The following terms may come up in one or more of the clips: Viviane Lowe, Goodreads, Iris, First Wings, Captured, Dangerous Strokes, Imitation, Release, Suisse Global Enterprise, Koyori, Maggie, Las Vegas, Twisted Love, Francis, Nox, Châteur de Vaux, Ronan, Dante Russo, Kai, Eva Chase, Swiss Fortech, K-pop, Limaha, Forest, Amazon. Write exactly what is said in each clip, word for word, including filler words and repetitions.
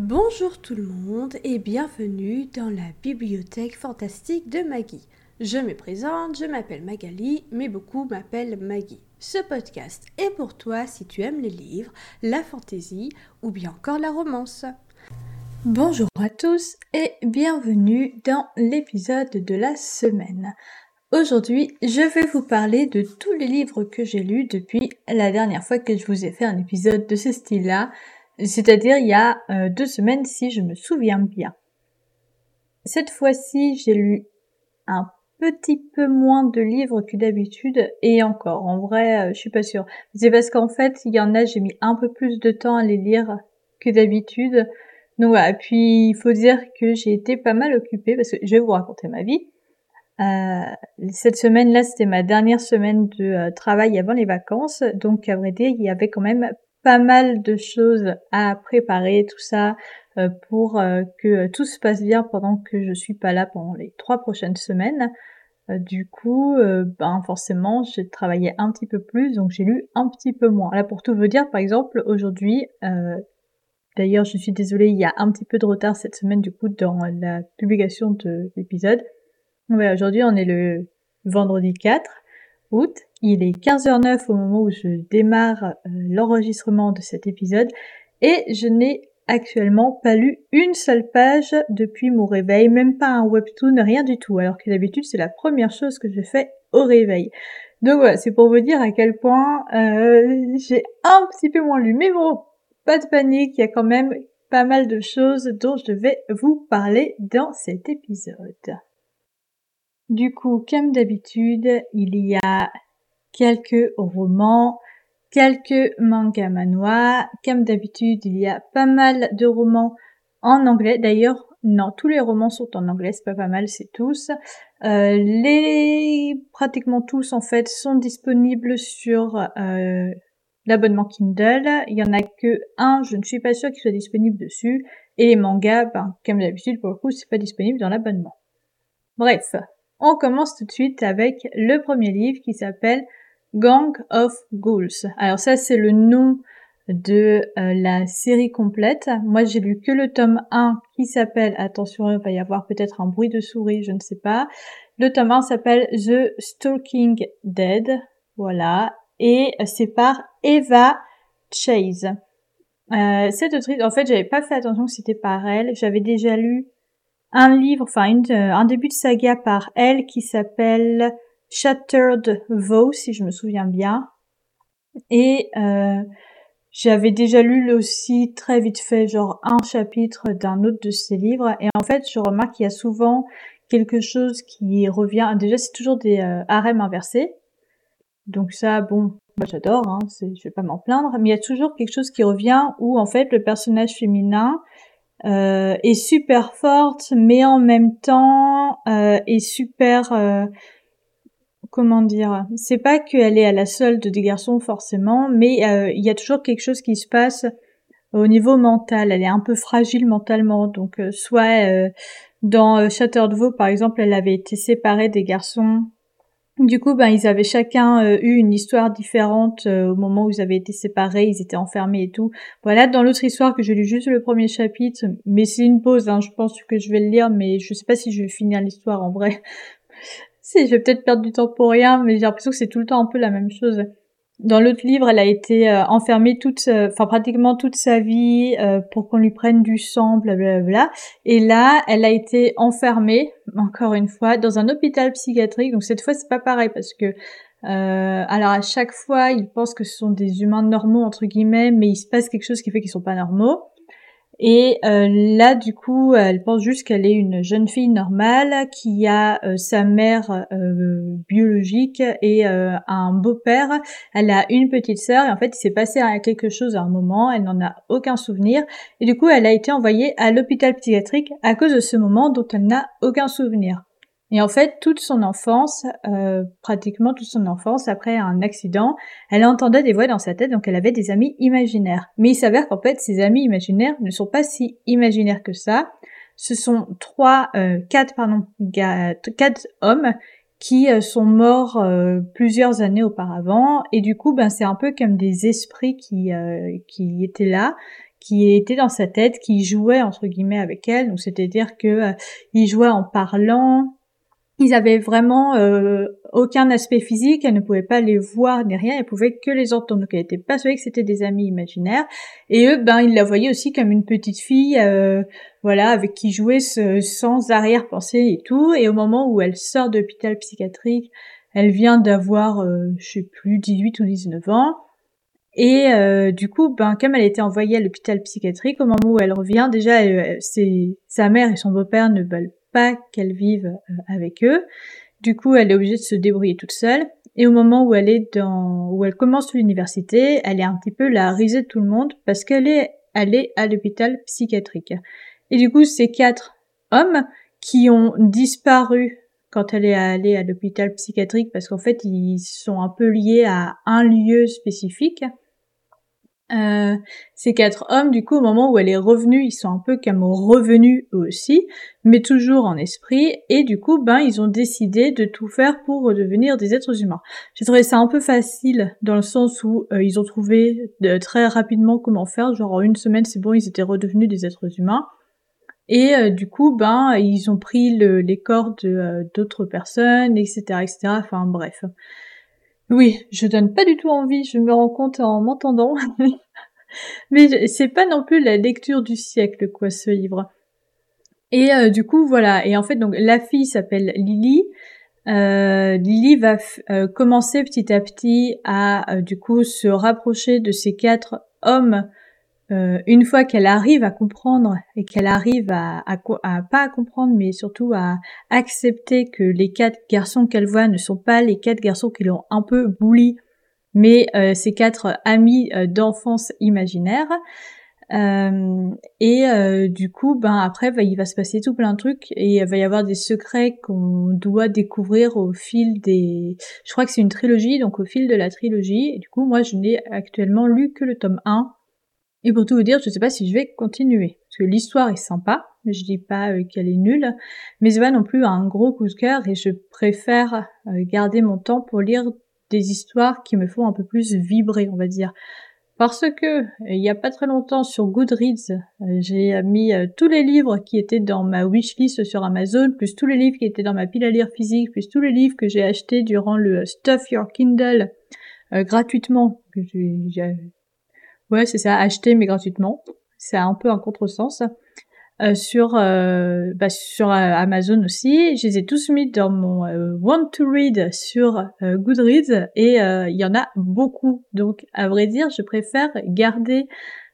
Bonjour tout le monde et bienvenue dans la bibliothèque fantastique de Maggie. Je me présente, je m'appelle Magali, mais beaucoup m'appellent Maggie. Ce podcast est pour toi si tu aimes les livres, la fantaisie ou bien encore la romance. Bonjour à tous et bienvenue dans l'épisode de la semaine. Aujourd'hui, je vais vous parler de tous les livres que j'ai lus depuis la dernière fois que je vous ai fait un épisode de ce style-là. C'est-à-dire il y a euh, deux semaines si je me souviens bien. Cette fois-ci, j'ai lu un petit peu moins de livres que d'habitude, et encore, en vrai, euh, je suis pas sûre. C'est parce qu'en fait, il y en a, j'ai mis un peu plus de temps à les lire que d'habitude. Donc voilà, puis il faut dire que j'ai été pas mal occupée, parce que je vais vous raconter ma vie. Euh, cette semaine-là, c'était ma dernière semaine de euh, travail avant les vacances, donc à vrai dire, il y avait quand même pas mal de choses à préparer, tout ça, euh, pour euh, que tout se passe bien pendant que je suis pas là pendant les trois prochaines semaines. Euh, du coup, euh, ben forcément, j'ai travaillé un petit peu plus, donc j'ai lu un petit peu moins. Là, pour tout vous dire, par exemple, aujourd'hui, euh, d'ailleurs, je suis désolée, il y a un petit peu de retard cette semaine, du coup, dans la publication de l'épisode. Voilà, aujourd'hui, on est le vendredi quatre août. Il est quinze heures zéro neuf au moment où je démarre euh, l'enregistrement de cet épisode et je n'ai actuellement pas lu une seule page depuis mon réveil, même pas un webtoon, rien du tout, alors que d'habitude c'est la première chose que je fais au réveil. Donc voilà, c'est pour vous dire à quel point euh, j'ai un petit peu moins lu. Mais bon, pas de panique, il y a quand même pas mal de choses dont je vais vous parler dans cet épisode. Du coup, comme d'habitude, il y a quelques romans, quelques mangas manhwa. Comme d'habitude, il y a pas mal de romans en anglais. D'ailleurs, non, tous les romans sont en anglais, c'est pas pas mal, c'est tous. Euh, les pratiquement tous, en fait, sont disponibles sur euh, l'abonnement Kindle. Il y en a que un, je ne suis pas sûre qu'il soit disponible dessus. Et les mangas, ben, comme d'habitude, pour le coup, c'est pas disponible dans l'abonnement. Bref, on commence tout de suite avec le premier livre qui s'appelle Gang of Ghouls. Alors ça, c'est le nom de euh, la série complète. Moi, j'ai lu que le tome un qui s'appelle, attention, il va y avoir peut-être un bruit de souris, je ne sais pas. Le tome un s'appelle The Stalking Dead, voilà, et c'est par Eva Chase. Euh, cette autrice, en fait, j'avais pas fait attention que c'était par elle. J'avais déjà lu un livre, enfin une, euh, un début de saga par elle qui s'appelle Shattered Vaux, si je me souviens bien. Et euh, j'avais déjà lu aussi très vite fait, genre un chapitre d'un autre de ses livres. Et en fait, je remarque qu'il y a souvent quelque chose qui revient. Déjà, c'est toujours des euh, harems inversés. Donc ça, bon, moi j'adore, hein, c'est, je vais pas m'en plaindre. Mais il y a toujours quelque chose qui revient où en fait le personnage féminin euh, est super forte, mais en même temps euh, est super... Euh, Comment dire, c'est pas qu'elle est à la solde des garçons forcément, mais il euh, y a toujours quelque chose qui se passe au niveau mental. Elle est un peu fragile mentalement, donc euh, soit euh, dans euh, Châteur de Vaux par exemple, elle avait été séparée des garçons. Du coup, ben ils avaient chacun euh, eu une histoire différente euh, au moment où ils avaient été séparés, ils étaient enfermés et tout. Voilà, dans l'autre histoire que j'ai lu juste le premier chapitre, mais c'est une pause, hein, je pense que je vais le lire, mais je sais pas si je vais finir l'histoire en vrai. Si, je vais peut-être perdre du temps pour rien, mais j'ai l'impression que c'est tout le temps un peu la même chose. Dans l'autre livre, elle a été euh, enfermée toute, euh, enfin pratiquement toute sa vie euh, pour qu'on lui prenne du sang, blablabla. Et là, elle a été enfermée, encore une fois, dans un hôpital psychiatrique. Donc cette fois, c'est pas pareil parce que, euh, alors à chaque fois, ils pensent que ce sont des humains normaux entre guillemets, mais il se passe quelque chose qui fait qu'ils sont pas normaux. Et euh, là, du coup, elle pense juste qu'elle est une jeune fille normale qui a euh, sa mère euh, biologique et euh, un beau-père. Elle a une petite sœur et en fait, il s'est passé quelque chose à un moment. Elle n'en a aucun souvenir. Et du coup, elle a été envoyée à l'hôpital psychiatrique à cause de ce moment dont elle n'a aucun souvenir. Et en fait, toute son enfance, euh, pratiquement toute son enfance, après un accident, elle entendait des voix dans sa tête, donc elle avait des amis imaginaires. Mais il s'avère qu'en fait, ces amis imaginaires ne sont pas si imaginaires que ça. Ce sont trois, euh, quatre, pardon, quatre hommes qui euh, sont morts euh, plusieurs années auparavant. Et du coup, ben c'est un peu comme des esprits qui euh, qui étaient là, qui était dans sa tête, qui jouait entre guillemets avec elle. Donc c'est-à-dire que euh, il jouait en parlant. Ils avaient vraiment euh, aucun aspect physique, elle ne pouvait pas les voir ni rien, elle pouvait que les entendre. Donc elle était persuadée que c'était des amis imaginaires. Et eux, ben ils la voyaient aussi comme une petite fille, euh, voilà, avec qui jouer ce, sans arrière-pensée et tout. Et au moment où elle sort de l'hôpital psychiatrique, elle vient d'avoir, euh, je sais plus, dix-huit ou dix-neuf ans. Et euh, du coup, ben comme elle a été envoyée à l'hôpital psychiatrique, au moment où elle revient, déjà, elle, c'est, sa mère et son beau-père ne veulent pas qu'elle vive avec eux. Du coup, elle est obligée de se débrouiller toute seule. Et au moment où elle est dans, où elle commence l'université, elle est un petit peu la risée de tout le monde parce qu'elle est allée à l'hôpital psychiatrique. Et du coup, ces quatre hommes qui ont disparu quand elle est allée à l'hôpital psychiatrique parce qu'en fait, ils sont un peu liés à un lieu spécifique. Euh, ces quatre hommes, du coup, au moment où elle est revenue, ils sont un peu comme revenus eux aussi, mais toujours en esprit, et du coup, ben, ils ont décidé de tout faire pour redevenir des êtres humains. J'ai trouvé ça un peu facile, dans le sens où euh, ils ont trouvé de, très rapidement comment faire, genre en une semaine, c'est bon, ils étaient redevenus des êtres humains, et euh, du coup, ben, ils ont pris le, les corps de, euh, d'autres personnes, et cetera, et cetera, enfin, bref. Oui, je donne pas du tout envie, je me rends compte en m'entendant. Mais c'est pas non plus la lecture du siècle, quoi, ce livre. Et euh, du coup, voilà. Et en fait, donc la fille s'appelle Lily. Euh, Lily va f- euh, commencer petit à petit à, euh, du coup, se rapprocher de ces quatre hommes. Euh, une fois qu'elle arrive à comprendre et qu'elle arrive à, à, à pas à comprendre mais surtout à accepter que les quatre garçons qu'elle voit ne sont pas les quatre garçons qui l'ont un peu bully, mais euh, ces quatre amis euh, d'enfance imaginaires, euh, et euh, du coup ben après ben, il va se passer tout plein de trucs et il va y avoir des secrets qu'on doit découvrir au fil des, je crois que c'est une trilogie, donc au fil de la trilogie. Et du coup moi je n'ai actuellement lu que le tome un. Et pour tout vous dire, je ne sais pas si je vais continuer. Parce que l'histoire est sympa, mais je dis pas euh, qu'elle est nulle. Mais c'est pas non plus un gros coup de cœur et je préfère euh, garder mon temps pour lire des histoires qui me font un peu plus vibrer, on va dire. Parce que, il y a pas très longtemps, sur Goodreads, euh, j'ai mis euh, tous les livres qui étaient dans ma wishlist sur Amazon, plus tous les livres qui étaient dans ma pile à lire physique, plus tous les livres que j'ai achetés durant le euh, Stuff Your Kindle euh, gratuitement. Que j'ai, j'ai... Ouais, c'est ça, acheter mais gratuitement. C'est un peu un contresens. Euh, sur euh, bah, sur euh, Amazon aussi, je les ai tous mis dans mon euh, Want to Read sur euh, Goodreads et euh, il y en a beaucoup. Donc, à vrai dire, je préfère garder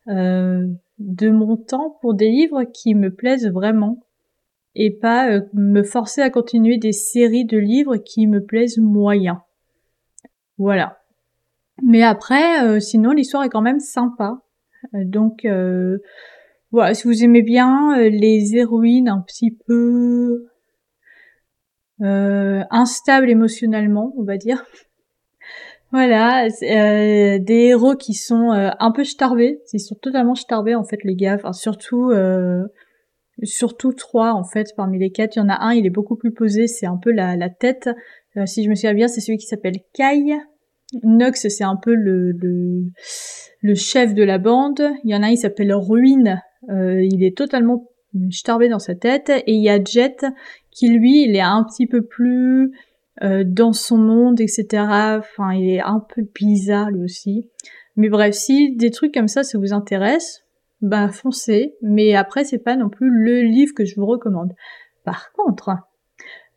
euh, de mon temps pour des livres qui me plaisent vraiment et pas euh, me forcer à continuer des séries de livres qui me plaisent moyen. Voilà. Mais après, euh, sinon, l'histoire est quand même sympa. Euh, donc, euh, voilà, si vous aimez bien euh, les héroïnes un petit peu euh, instables émotionnellement, on va dire. Voilà, euh, des héros qui sont euh, un peu starvés. Ils sont totalement starvés, en fait, les gars. Enfin, surtout... Euh, surtout trois, en fait, parmi les quatre. Il y en a un, il est beaucoup plus posé. C'est un peu la, la tête. Euh, si je me souviens bien, c'est celui qui s'appelle Kai. Nox, c'est un peu le, le, le chef de la bande. Il y en a un, il s'appelle Ruine. Euh, il est totalement starbé dans sa tête. Et il y a Jet qui, lui, il est un petit peu plus euh, dans son monde, et cetera. Enfin, il est un peu bizarre, lui aussi. Mais bref, si des trucs comme ça, ça vous intéresse, ben foncez. Mais après, c'est pas non plus le livre que je vous recommande. Par contre...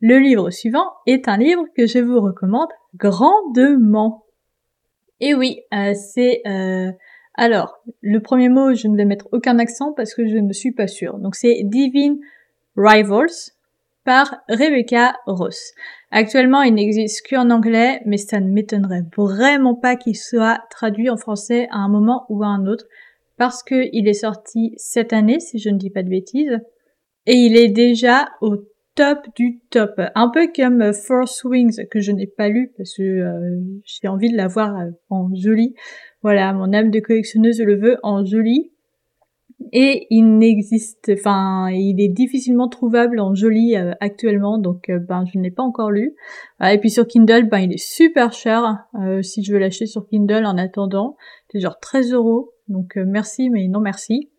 le livre suivant est un livre que je vous recommande grandement. Et oui, euh, c'est... Euh, alors, le premier mot, je ne vais mettre aucun accent parce que je ne suis pas sûre. Donc, c'est Divine Rivals par Rebecca Ross. Actuellement, il n'existe qu'en anglais, mais ça ne m'étonnerait vraiment pas qu'il soit traduit en français à un moment ou à un autre parce qu'il est sorti cette année, si je ne dis pas de bêtises, et il est déjà au top du top. Un peu comme First Wings, que je n'ai pas lu parce que euh, j'ai envie de l'avoir euh, en joli. Voilà, mon âme de collectionneuse le veut en joli. Et il n'existe, enfin, il est difficilement trouvable en joli euh, actuellement, donc euh, ben je ne l'ai pas encore lu. Voilà, et puis sur Kindle, ben il est super cher euh, si je veux l'acheter sur Kindle en attendant. C'est genre treize euros Donc euh, merci, mais non merci.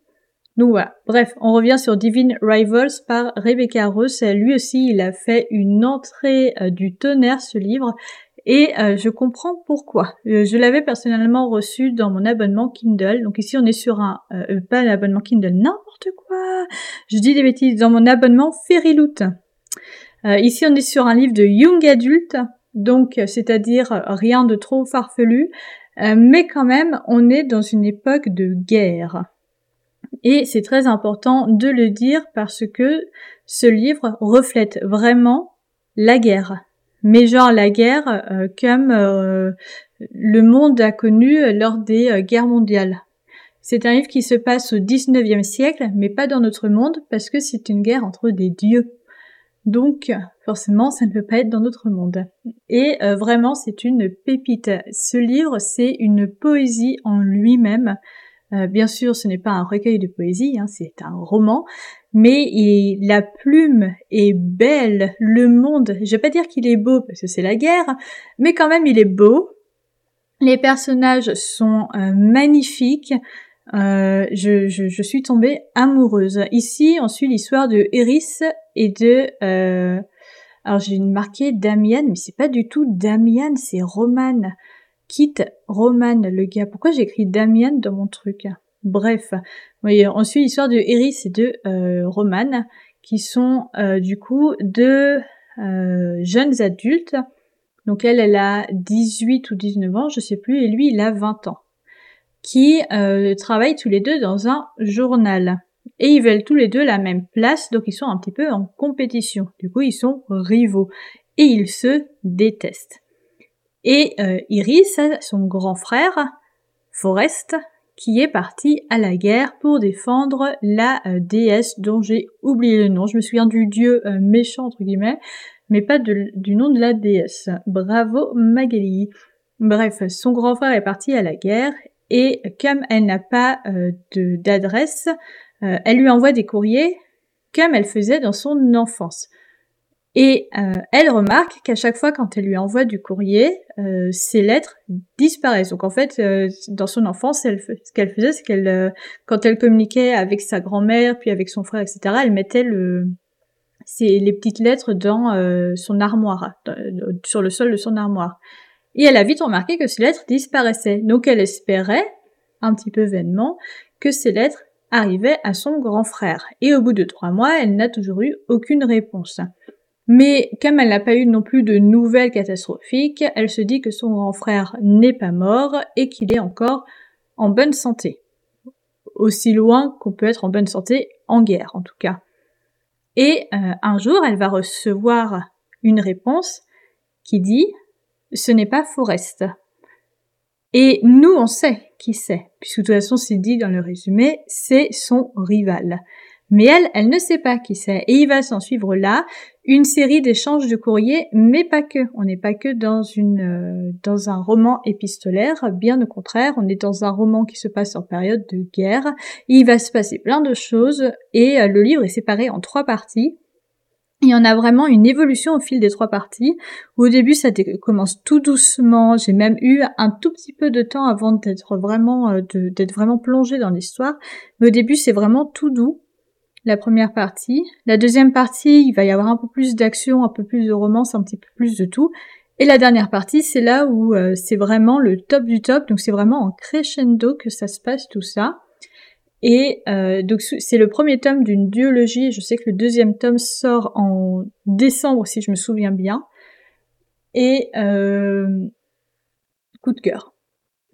Donc voilà. Bref, on revient sur Divine Rivals par Rebecca Ross. Lui aussi, il a fait une entrée euh, du tonnerre, ce livre. Et euh, je comprends pourquoi. Euh, je l'avais personnellement reçu dans mon abonnement Kindle. Donc ici, on est sur un... Euh, pas l'abonnement Kindle, n'importe quoi. Je dis des bêtises. Dans mon abonnement Fairyloot. Euh, ici, on est sur un livre de young adult. Donc, euh, c'est-à-dire euh, rien de trop farfelu. Euh, mais quand même, on est dans une époque de guerre. Et c'est très important de le dire parce que ce livre reflète vraiment la guerre. Mais genre la guerre euh, comme euh, le monde a connu lors des euh, guerres mondiales. C'est un livre qui se passe au dix-neuvième siècle, mais pas dans notre monde, parce que c'est une guerre entre des dieux. Donc forcément, ça ne peut pas être dans notre monde. Et euh, vraiment, c'est une pépite. Ce livre, c'est une poésie en lui-même. Euh, bien sûr, ce n'est pas un recueil de poésie, hein, c'est un roman, mais il, la plume est belle, le monde, je vais pas dire qu'il est beau parce que c'est la guerre, mais quand même il est beau, les personnages sont euh, magnifiques, euh, je, je, je suis tombée amoureuse. Ici, on suit l'histoire de Iris et de... Euh, alors j'ai marqué Damian, mais c'est pas du tout Damian, c'est Roman. Quitte Roman, le gars. Pourquoi j'écris Damian dans mon truc? Bref, oui, on suit l'histoire de Iris et de euh, Roman, qui sont euh, du coup deux euh, jeunes adultes. Donc elle, elle a dix-huit ou dix-neuf ans, je sais plus, et lui, il a vingt ans, qui euh, travaillent tous les deux dans un journal. Et ils veulent tous les deux la même place, donc ils sont un petit peu en compétition. Du coup, ils sont rivaux et ils se détestent. Et euh, Iris a son grand frère, Forest, qui est parti à la guerre pour défendre la euh, déesse dont j'ai oublié le nom. Je me souviens du dieu euh, méchant, entre guillemets, mais pas de, du nom de la déesse. Bravo Magali. Bref, son grand frère est parti à la guerre et comme elle n'a pas euh, de, d'adresse, euh, elle lui envoie des courriers comme elle faisait dans son enfance. Et euh, elle remarque qu'à chaque fois quand elle lui envoie du courrier, euh, ses lettres disparaissent. Donc en fait, euh, dans son enfance, elle, ce qu'elle faisait, c'est qu'elle, euh, quand elle communiquait avec sa grand-mère, puis avec son frère, et cetera, elle mettait le, ses, les petites lettres dans euh, son armoire, dans, sur le sol de son armoire. Et elle a vite remarqué que ces lettres disparaissaient. Donc elle espérait, un petit peu vainement, que ces lettres arrivaient à son grand frère. Et au bout de trois mois, elle n'a toujours eu aucune réponse. Mais comme elle n'a pas eu non plus de nouvelles catastrophiques, elle se dit que son grand frère n'est pas mort et qu'il est encore en bonne santé. Aussi loin qu'on peut être en bonne santé en guerre, en tout cas. Et euh, un jour, elle va recevoir une réponse qui dit « Ce n'est pas Forest ». Et nous, on sait qui c'est, puisque de toute façon, c'est dit dans le résumé, c'est son rival. Mais elle, elle ne sait pas qui c'est. Et il va s'en suivre là une série d'échanges de courriers, mais pas que. On n'est pas que dans une euh, dans un roman épistolaire, bien au contraire, on est dans un roman qui se passe en période de guerre. Et il va se passer plein de choses et euh, le livre est séparé en trois parties. Il y en a vraiment une évolution au fil des trois parties. Au début, ça dé- commence tout doucement. J'ai même eu un tout petit peu de temps avant d'être vraiment euh, de, d'être vraiment plongée dans l'histoire. Mais au début, c'est vraiment tout doux. La première partie. La deuxième partie, il va y avoir un peu plus d'action, un peu plus de romance, un petit peu plus de tout. Et la dernière partie, c'est là où euh, c'est vraiment le top du top. Donc c'est vraiment en crescendo que ça se passe tout ça. Et euh, donc c'est le premier tome d'une duologie. Je sais que le deuxième tome sort en décembre, si je me souviens bien. Et euh, coup de cœur.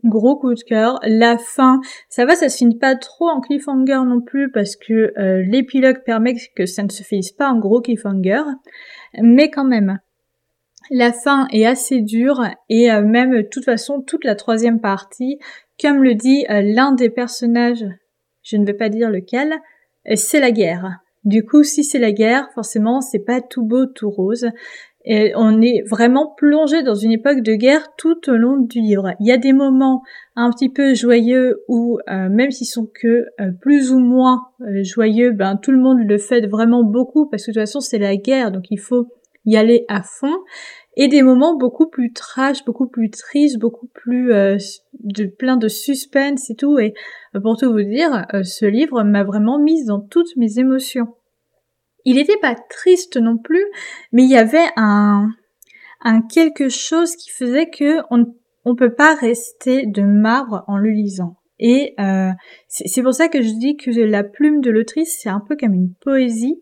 Gros coup de cœur. La fin, ça va, ça se finit pas trop en cliffhanger non plus parce que euh, l'épilogue permet que ça ne se finisse pas en gros cliffhanger. Mais quand même, la fin est assez dure et euh, même, de toute façon, toute la troisième partie, comme le dit euh, l'un des personnages, je ne vais pas dire lequel, euh, c'est la guerre. Du coup, si c'est la guerre, forcément, c'est pas tout beau, tout rose. Et on est vraiment plongé dans une époque de guerre tout au long du livre. Il y a des moments un petit peu joyeux où, euh, même s'ils sont que euh, plus ou moins euh, joyeux, ben tout le monde le fête vraiment beaucoup parce que de toute façon c'est la guerre, donc il faut y aller à fond. et des moments beaucoup plus trash, beaucoup plus tristes, beaucoup plus euh, de plein de suspense et tout. Et pour tout vous dire, euh, ce livre m'a vraiment mise dans toutes mes émotions. Il n'était pas triste non plus, mais il y avait un un quelque chose qui faisait que on on peut pas rester de marbre en le lisant. Et euh, c'est, c'est pour ça que je dis que la plume de l'autrice, c'est un peu comme une poésie,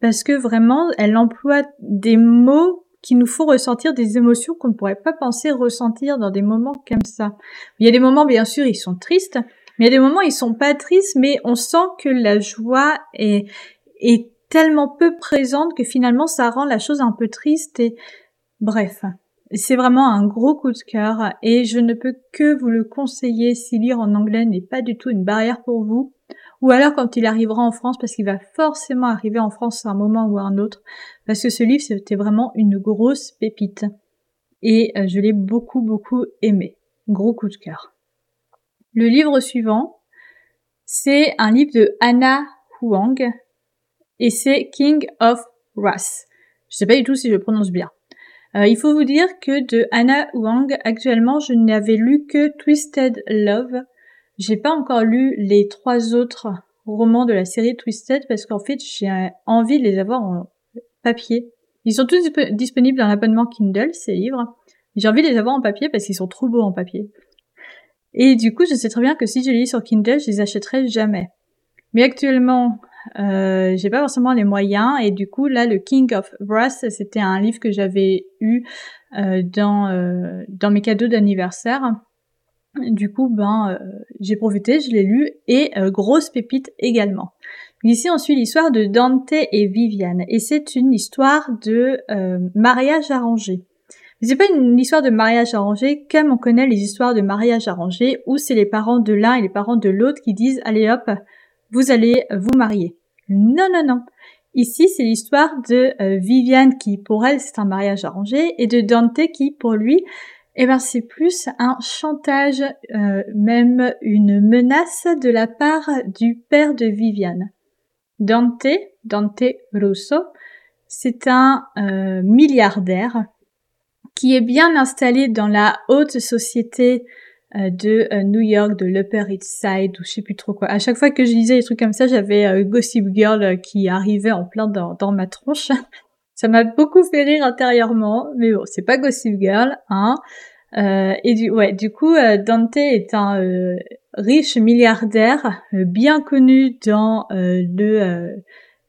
parce que vraiment, elle emploie des mots qui nous font ressentir des émotions qu'on ne pourrait pas penser ressentir dans des moments comme ça. Il y a des moments, bien sûr, ils sont tristes, mais il y a des moments, ils sont pas tristes, mais on sent que la joie est, est tellement peu présente que finalement, ça rend la chose un peu triste et bref. C'est vraiment un gros coup de cœur et je ne peux que vous le conseiller si lire en anglais n'est pas du tout une barrière pour vous, ou alors quand il arrivera en France, parce qu'il va forcément arriver en France à un moment ou à un autre, parce que ce livre c'était vraiment une grosse pépite et je l'ai beaucoup beaucoup aimé. Gros coup de cœur. Le livre suivant, c'est un livre de Anna Huang et c'est King of Wrath. Je sais pas du tout si je le prononce bien. Euh, il faut vous dire que de Anna Huang, actuellement, je n'avais lu que Twisted Love. J'ai pas encore lu les trois autres romans de la série Twisted parce qu'en fait, j'ai envie de les avoir en papier. Ils sont tous disp- disponibles dans l'abonnement Kindle, ces livres. J'ai envie de les avoir en papier parce qu'ils sont trop beaux en papier. Et du coup, je sais très bien que si je les lis sur Kindle, je les achèterai jamais. Mais actuellement, Euh, j'ai pas forcément les moyens et du coup là le King of Wrath c'était un livre que j'avais eu euh, dans euh, dans mes cadeaux d'anniversaire. Du coup ben euh, j'ai profité, je l'ai lu et euh, grosse pépite également. Ici on suit l'histoire de Dante et Viviane et c'est une histoire de euh, mariage arrangé. Mais c'est pas une histoire de mariage arrangé comme on connaît les histoires de mariage arrangé où c'est les parents de l'un et les parents de l'autre qui disent allez hop vous allez vous marier. Non, non, non. Ici, c'est l'histoire de euh, Viviane qui, pour elle, c'est un mariage arrangé, et de Dante qui, pour lui, eh ben, c'est plus un chantage, euh, même une menace de la part du père de Viviane. Dante, Dante Russo, c'est un euh, milliardaire qui est bien installé dans la haute société de New York, de l'Upper East Side ou je sais plus trop quoi. À chaque fois que je lisais des trucs comme ça, j'avais euh, Gossip Girl qui arrivait en plein dans, dans ma tronche. Ça m'a beaucoup fait rire intérieurement, mais bon, c'est pas Gossip Girl, hein. Euh, et du, ouais, du coup, euh, Dante est un euh, riche milliardaire euh, bien connu dans euh, le euh,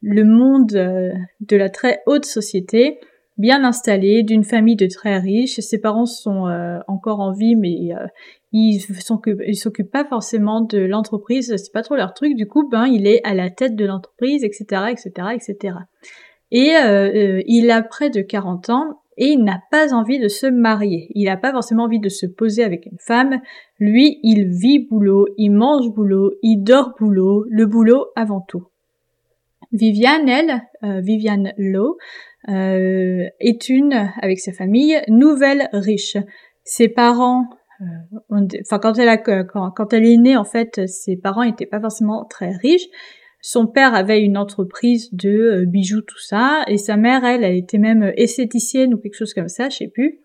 le monde euh, de la très haute société. Bien installé, d'une famille de très riches. Ses parents sont euh, encore en vie, mais euh, ils s'occupent, ils s'occupent pas forcément de l'entreprise. C'est pas trop leur truc. Du coup, ben il est à la tête de l'entreprise, et cetera, et cetera, et cetera. Et euh, il a près de quarante ans et il n'a pas envie de se marier. Il n'a pas forcément envie de se poser avec une femme. Lui, il vit boulot, il mange boulot, il dort boulot, le boulot avant tout. Viviane, elle, euh, Viviane Lowe, euh, est une, avec sa famille, nouvelle riche. Ses parents, enfin euh, quand elle a, quand, quand elle est née, en fait, ses parents n'étaient pas forcément très riches. Son père avait une entreprise de euh, bijoux, tout ça, et sa mère, elle, elle était même esthéticienne ou quelque chose comme ça, je sais plus.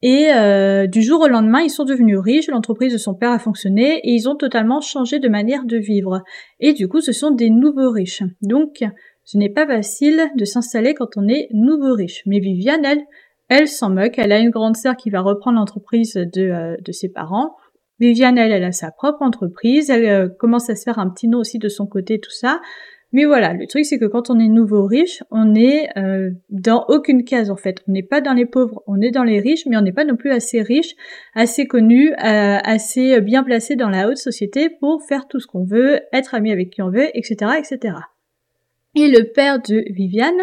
Et euh, du jour au lendemain, ils sont devenus riches, l'entreprise de son père a fonctionné et ils ont totalement changé de manière de vivre. Et du coup, ce sont des nouveaux riches. Donc, ce n'est pas facile de s'installer quand on est nouveau riche. Mais Viviane, elle, elle s'en moque. Elle a une grande sœur qui va reprendre l'entreprise de, euh, de ses parents. Viviane, elle, elle a sa propre entreprise. Elle euh, commence à se faire un petit nom aussi de son côté, tout ça. Mais voilà, le truc c'est que quand on est nouveau riche, on est euh, dans aucune case en fait. On n'est pas dans les pauvres, on est dans les riches, mais on n'est pas non plus assez riche, assez connu, euh, assez bien placé dans la haute société pour faire tout ce qu'on veut, être ami avec qui on veut, et cetera, et cetera. Et le père de Viviane,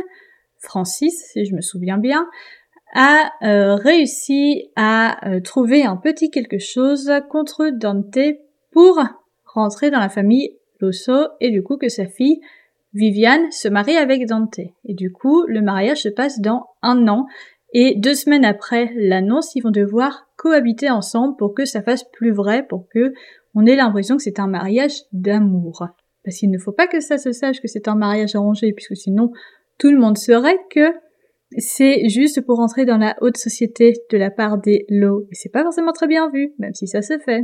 Francis, si je me souviens bien, a euh, réussi à euh, trouver un petit quelque chose contre Dante pour rentrer dans la famille Losso et du coup que sa fille Viviane se marie avec Dante. Et du coup, le mariage se passe dans un an et deux semaines après l'annonce, ils vont devoir cohabiter ensemble pour que ça fasse plus vrai, pour que on ait l'impression que c'est un mariage d'amour. Parce qu'il ne faut pas que ça se sache que c'est un mariage arrangé puisque sinon tout le monde saurait que C'est juste pour entrer dans la haute société de la part des Lowe. Et c'est pas forcément très bien vu, même si ça se fait.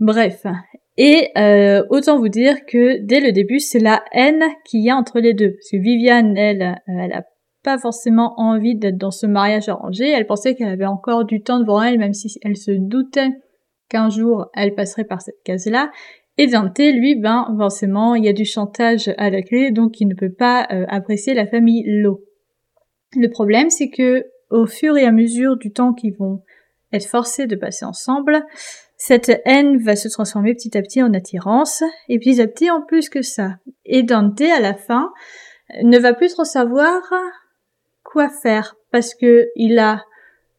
Bref. Et euh, autant vous dire que dès le début, c'est la haine qu'il y a entre les deux. Parce que Viviane, elle, elle a pas forcément envie d'être dans ce mariage arrangé. Elle pensait qu'elle avait encore du temps devant elle, même si elle se doutait qu'un jour, elle passerait par cette case-là. Et Dante, lui, ben forcément, il y a du chantage à la clé, donc il ne peut pas euh, apprécier la famille Lowe. Le problème, c'est que au fur et à mesure du temps qu'ils vont être forcés de passer ensemble, cette haine va se transformer petit à petit en attirance, et petit à petit en plus que ça. Et Dante, à la fin, ne va plus trop savoir quoi faire, parce que il a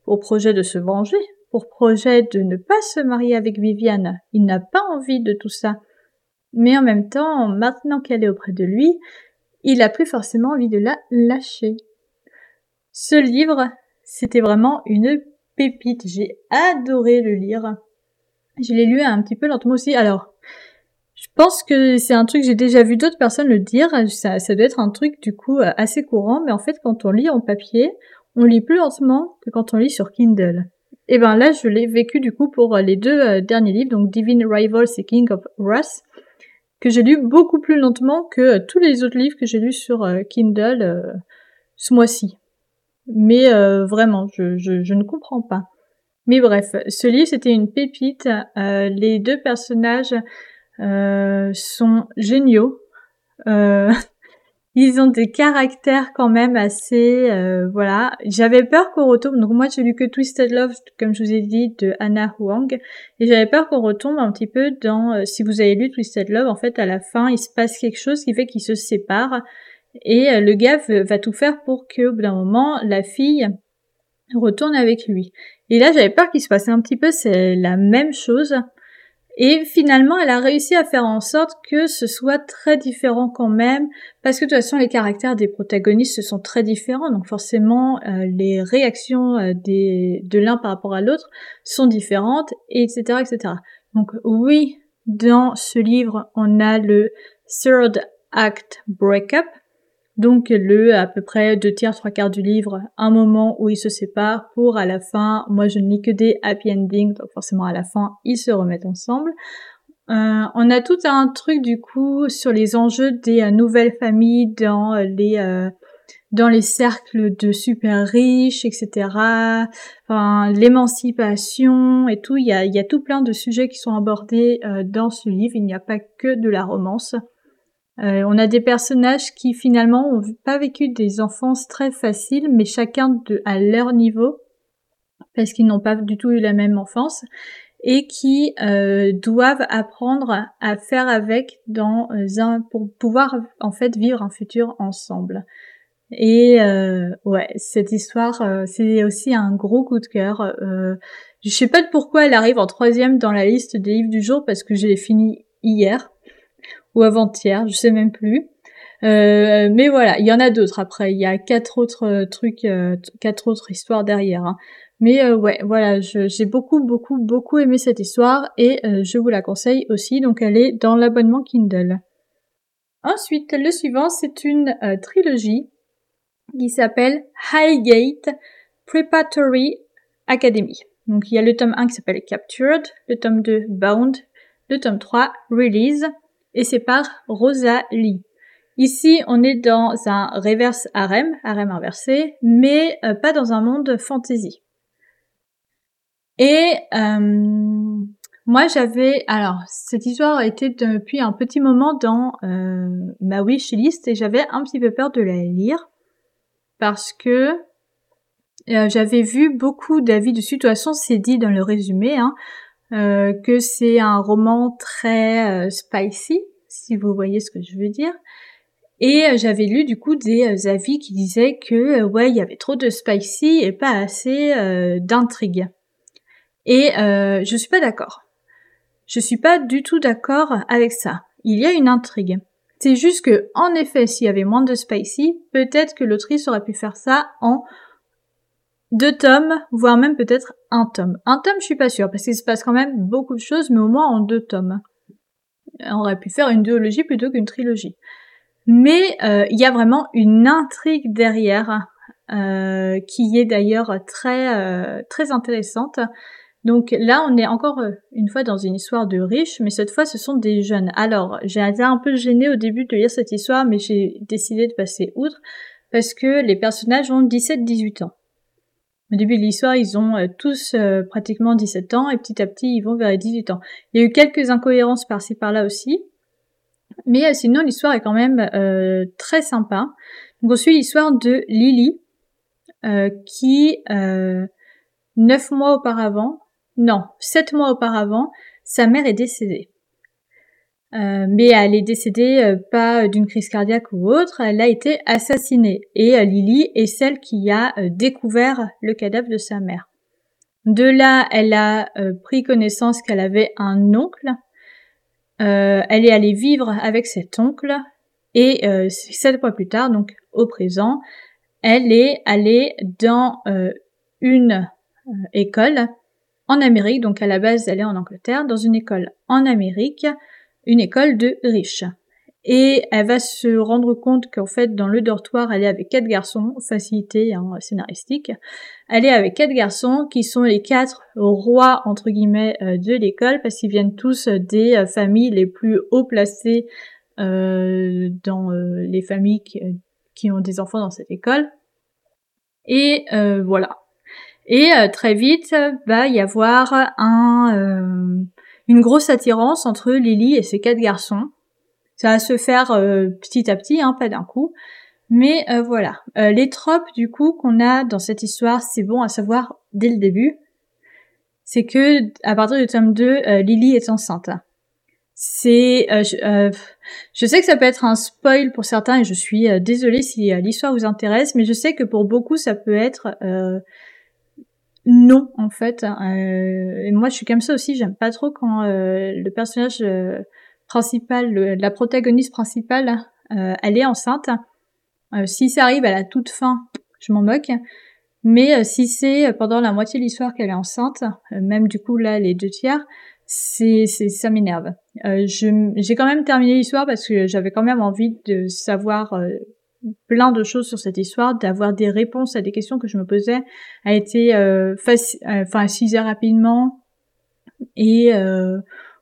pour projet de se venger, pour projet de ne pas se marier avec Viviane. Il n'a pas envie de tout ça. Mais en même temps, maintenant qu'elle est auprès de lui, il a plus forcément envie de la lâcher. Ce livre, c'était vraiment une pépite. J'ai adoré le lire. Je l'ai lu un petit peu lentement aussi. Alors, je pense que c'est un truc, j'ai déjà vu d'autres personnes le dire. Ça, ça doit être un truc, du coup, assez courant. Mais en fait, quand on lit en papier, on lit plus lentement que quand on lit sur Kindle. Et ben là, je l'ai vécu, du coup, pour les deux derniers livres, donc Divine Rivals et King of Wrath, que j'ai lu beaucoup plus lentement que tous les autres livres que j'ai lus sur Kindle euh, ce mois-ci. Mais euh, vraiment, je, je, je ne comprends pas. Mais bref, ce livre, c'était une pépite. Euh, les deux personnages euh, sont géniaux. Euh, ils ont des caractères quand même assez... Euh, voilà. J'avais peur qu'on retombe... Donc moi, j'ai lu que Twisted Love, comme je vous ai dit, de Anna Huang. Et j'avais peur qu'on retombe un petit peu dans... Euh, si vous avez lu Twisted Love, en fait, à la fin, il se passe quelque chose qui fait qu'ils se séparent. Et le gars va tout faire pour qu'au bout d'un moment, la fille retourne avec lui. Et là, j'avais peur qu'il se passe un petit peu, c'est la même chose. Et finalement, elle a réussi à faire en sorte que ce soit très différent quand même, parce que de toute façon, les caractères des protagonistes sont très différents, donc forcément, euh, les réactions des, de l'un par rapport à l'autre sont différentes, et cetera, et cetera. Donc oui, dans ce livre, on a le Third Act Breakup, donc le à peu près deux tiers, trois quarts du livre, un moment où ils se séparent pour à la fin, moi je ne lis que des happy endings, donc forcément à la fin ils se remettent ensemble. Euh, on a tout un truc du coup sur les enjeux des euh, nouvelles familles dans les euh, dans les cercles de super riches, et cetera. Enfin, l'émancipation et tout, il y a, il y a tout plein de sujets qui sont abordés euh, dans ce livre, il n'y a pas que de la romance. Euh, on a des personnages qui finalement ont pas vécu des enfances très faciles, mais chacun de, à leur niveau, parce qu'ils n'ont pas du tout eu la même enfance, et qui euh, doivent apprendre à faire avec dans un, pour pouvoir en fait vivre un futur ensemble. Et euh, ouais, cette histoire, euh, c'est aussi un gros coup de cœur. Euh, je sais pas pourquoi elle arrive en troisième dans la liste des livres du jour, parce que je l'ai fini hier. Ou avant-hier, je sais même plus. Euh, mais voilà, il y en a d'autres après. Il y a quatre autres trucs, euh, quatre autres histoires derrière. Hein. Mais euh, ouais, voilà, je, j'ai beaucoup, beaucoup, beaucoup aimé cette histoire et euh, je vous la conseille aussi. Donc elle est dans l'abonnement Kindle. Ensuite, le suivant, c'est une euh, trilogie qui s'appelle Highgate Preparatory Academy. Donc il y a le tome un qui s'appelle Captured, le tome deux Bound, le tome trois Release. Et c'est par Rosalie. Ici, on est dans un reverse harem, harem inversé, mais euh, pas dans un monde fantasy. Et euh, moi, j'avais... Alors, cette histoire était depuis un petit moment dans euh, ma wishlist et j'avais un petit peu peur de la lire parce que euh, j'avais vu beaucoup d'avis dessus. De toute façon, c'est dit dans le résumé, hein. Euh, que c'est un roman très euh, spicy, si vous voyez ce que je veux dire. Et euh, j'avais lu du coup des euh, avis qui disaient que euh, ouais, il y avait trop de spicy et pas assez euh, d'intrigue. Et euh, je suis pas d'accord. Je suis pas du tout d'accord avec ça. Il y a une intrigue. C'est juste que, en effet, s'il y avait moins de spicy, peut-être que l'autrice aurait pu faire ça en deux tomes, voire même peut-être un tome. Un tome, je suis pas sûre, parce qu'il se passe quand même beaucoup de choses, mais au moins en deux tomes. On aurait pu faire une duologie plutôt qu'une trilogie. Mais il euh, y a vraiment une intrigue derrière. euh, qui est d'ailleurs très euh, très intéressante. Donc là, on est encore une fois dans une histoire de riches, mais cette fois, ce sont des jeunes. Alors, j'ai été un peu gênée au début de lire cette histoire, mais j'ai décidé de passer outre parce que les personnages ont dix-sept à dix-huit ans. Au début de l'histoire, ils ont tous euh, pratiquement dix-sept ans et petit à petit, ils vont vers les dix-huit ans. Il y a eu quelques incohérences par-ci par-là aussi, mais euh, sinon, l'histoire est quand même euh, très sympa. Donc, on suit l'histoire de Lily euh, qui, euh, neuf mois auparavant... Non, sept mois auparavant, sa mère est décédée. Euh, mais elle est décédée euh, pas d'une crise cardiaque ou autre, elle a été assassinée. Et euh, Lily est celle qui a euh, découvert le cadavre de sa mère. De là, elle a euh, pris connaissance qu'elle avait un oncle. Euh, elle est allée vivre avec cet oncle. Et euh, sept mois plus tard, donc au présent, elle est allée dans euh, une euh, école... en Amérique, donc à la base elle est en Angleterre, dans une école en Amérique, une école de riches. Et elle va se rendre compte qu'en fait dans le dortoir elle est avec quatre garçons, facilité hein, scénaristique, elle est avec quatre garçons qui sont les quatre rois entre guillemets euh, de l'école parce qu'ils viennent tous des euh, familles les plus haut placées euh, dans euh, les familles qui, qui ont des enfants dans cette école. Et euh, voilà. Et euh, très vite, va bah, y avoir un, euh, une grosse attirance entre Lily et ses quatre garçons. Ça va se faire euh, petit à petit, hein, pas d'un coup. Mais euh, voilà, euh, les tropes du coup qu'on a dans cette histoire, c'est bon à savoir dès le début. C'est que à partir du tome deux, euh, Lily est enceinte. C'est, euh, je, euh, je sais que ça peut être un spoil pour certains et je suis euh, désolée si euh, l'histoire vous intéresse, mais je sais que pour beaucoup ça peut être euh, non, en fait. Euh, et moi, je suis comme ça aussi. J'aime pas trop quand euh, le personnage euh, principal, le, la protagoniste principale, euh, elle est enceinte. Euh, si ça arrive à la toute fin, je m'en moque. Mais euh, si c'est pendant la moitié de l'histoire qu'elle est enceinte, euh, même du coup là les deux tiers, c'est, c'est ça m'énerve. Euh, je, j'ai quand même terminé l'histoire parce que j'avais quand même envie de savoir. Euh, plein de choses sur cette histoire, d'avoir des réponses à des questions que je me posais, a été euh, faci- enfin assise rapidement et euh,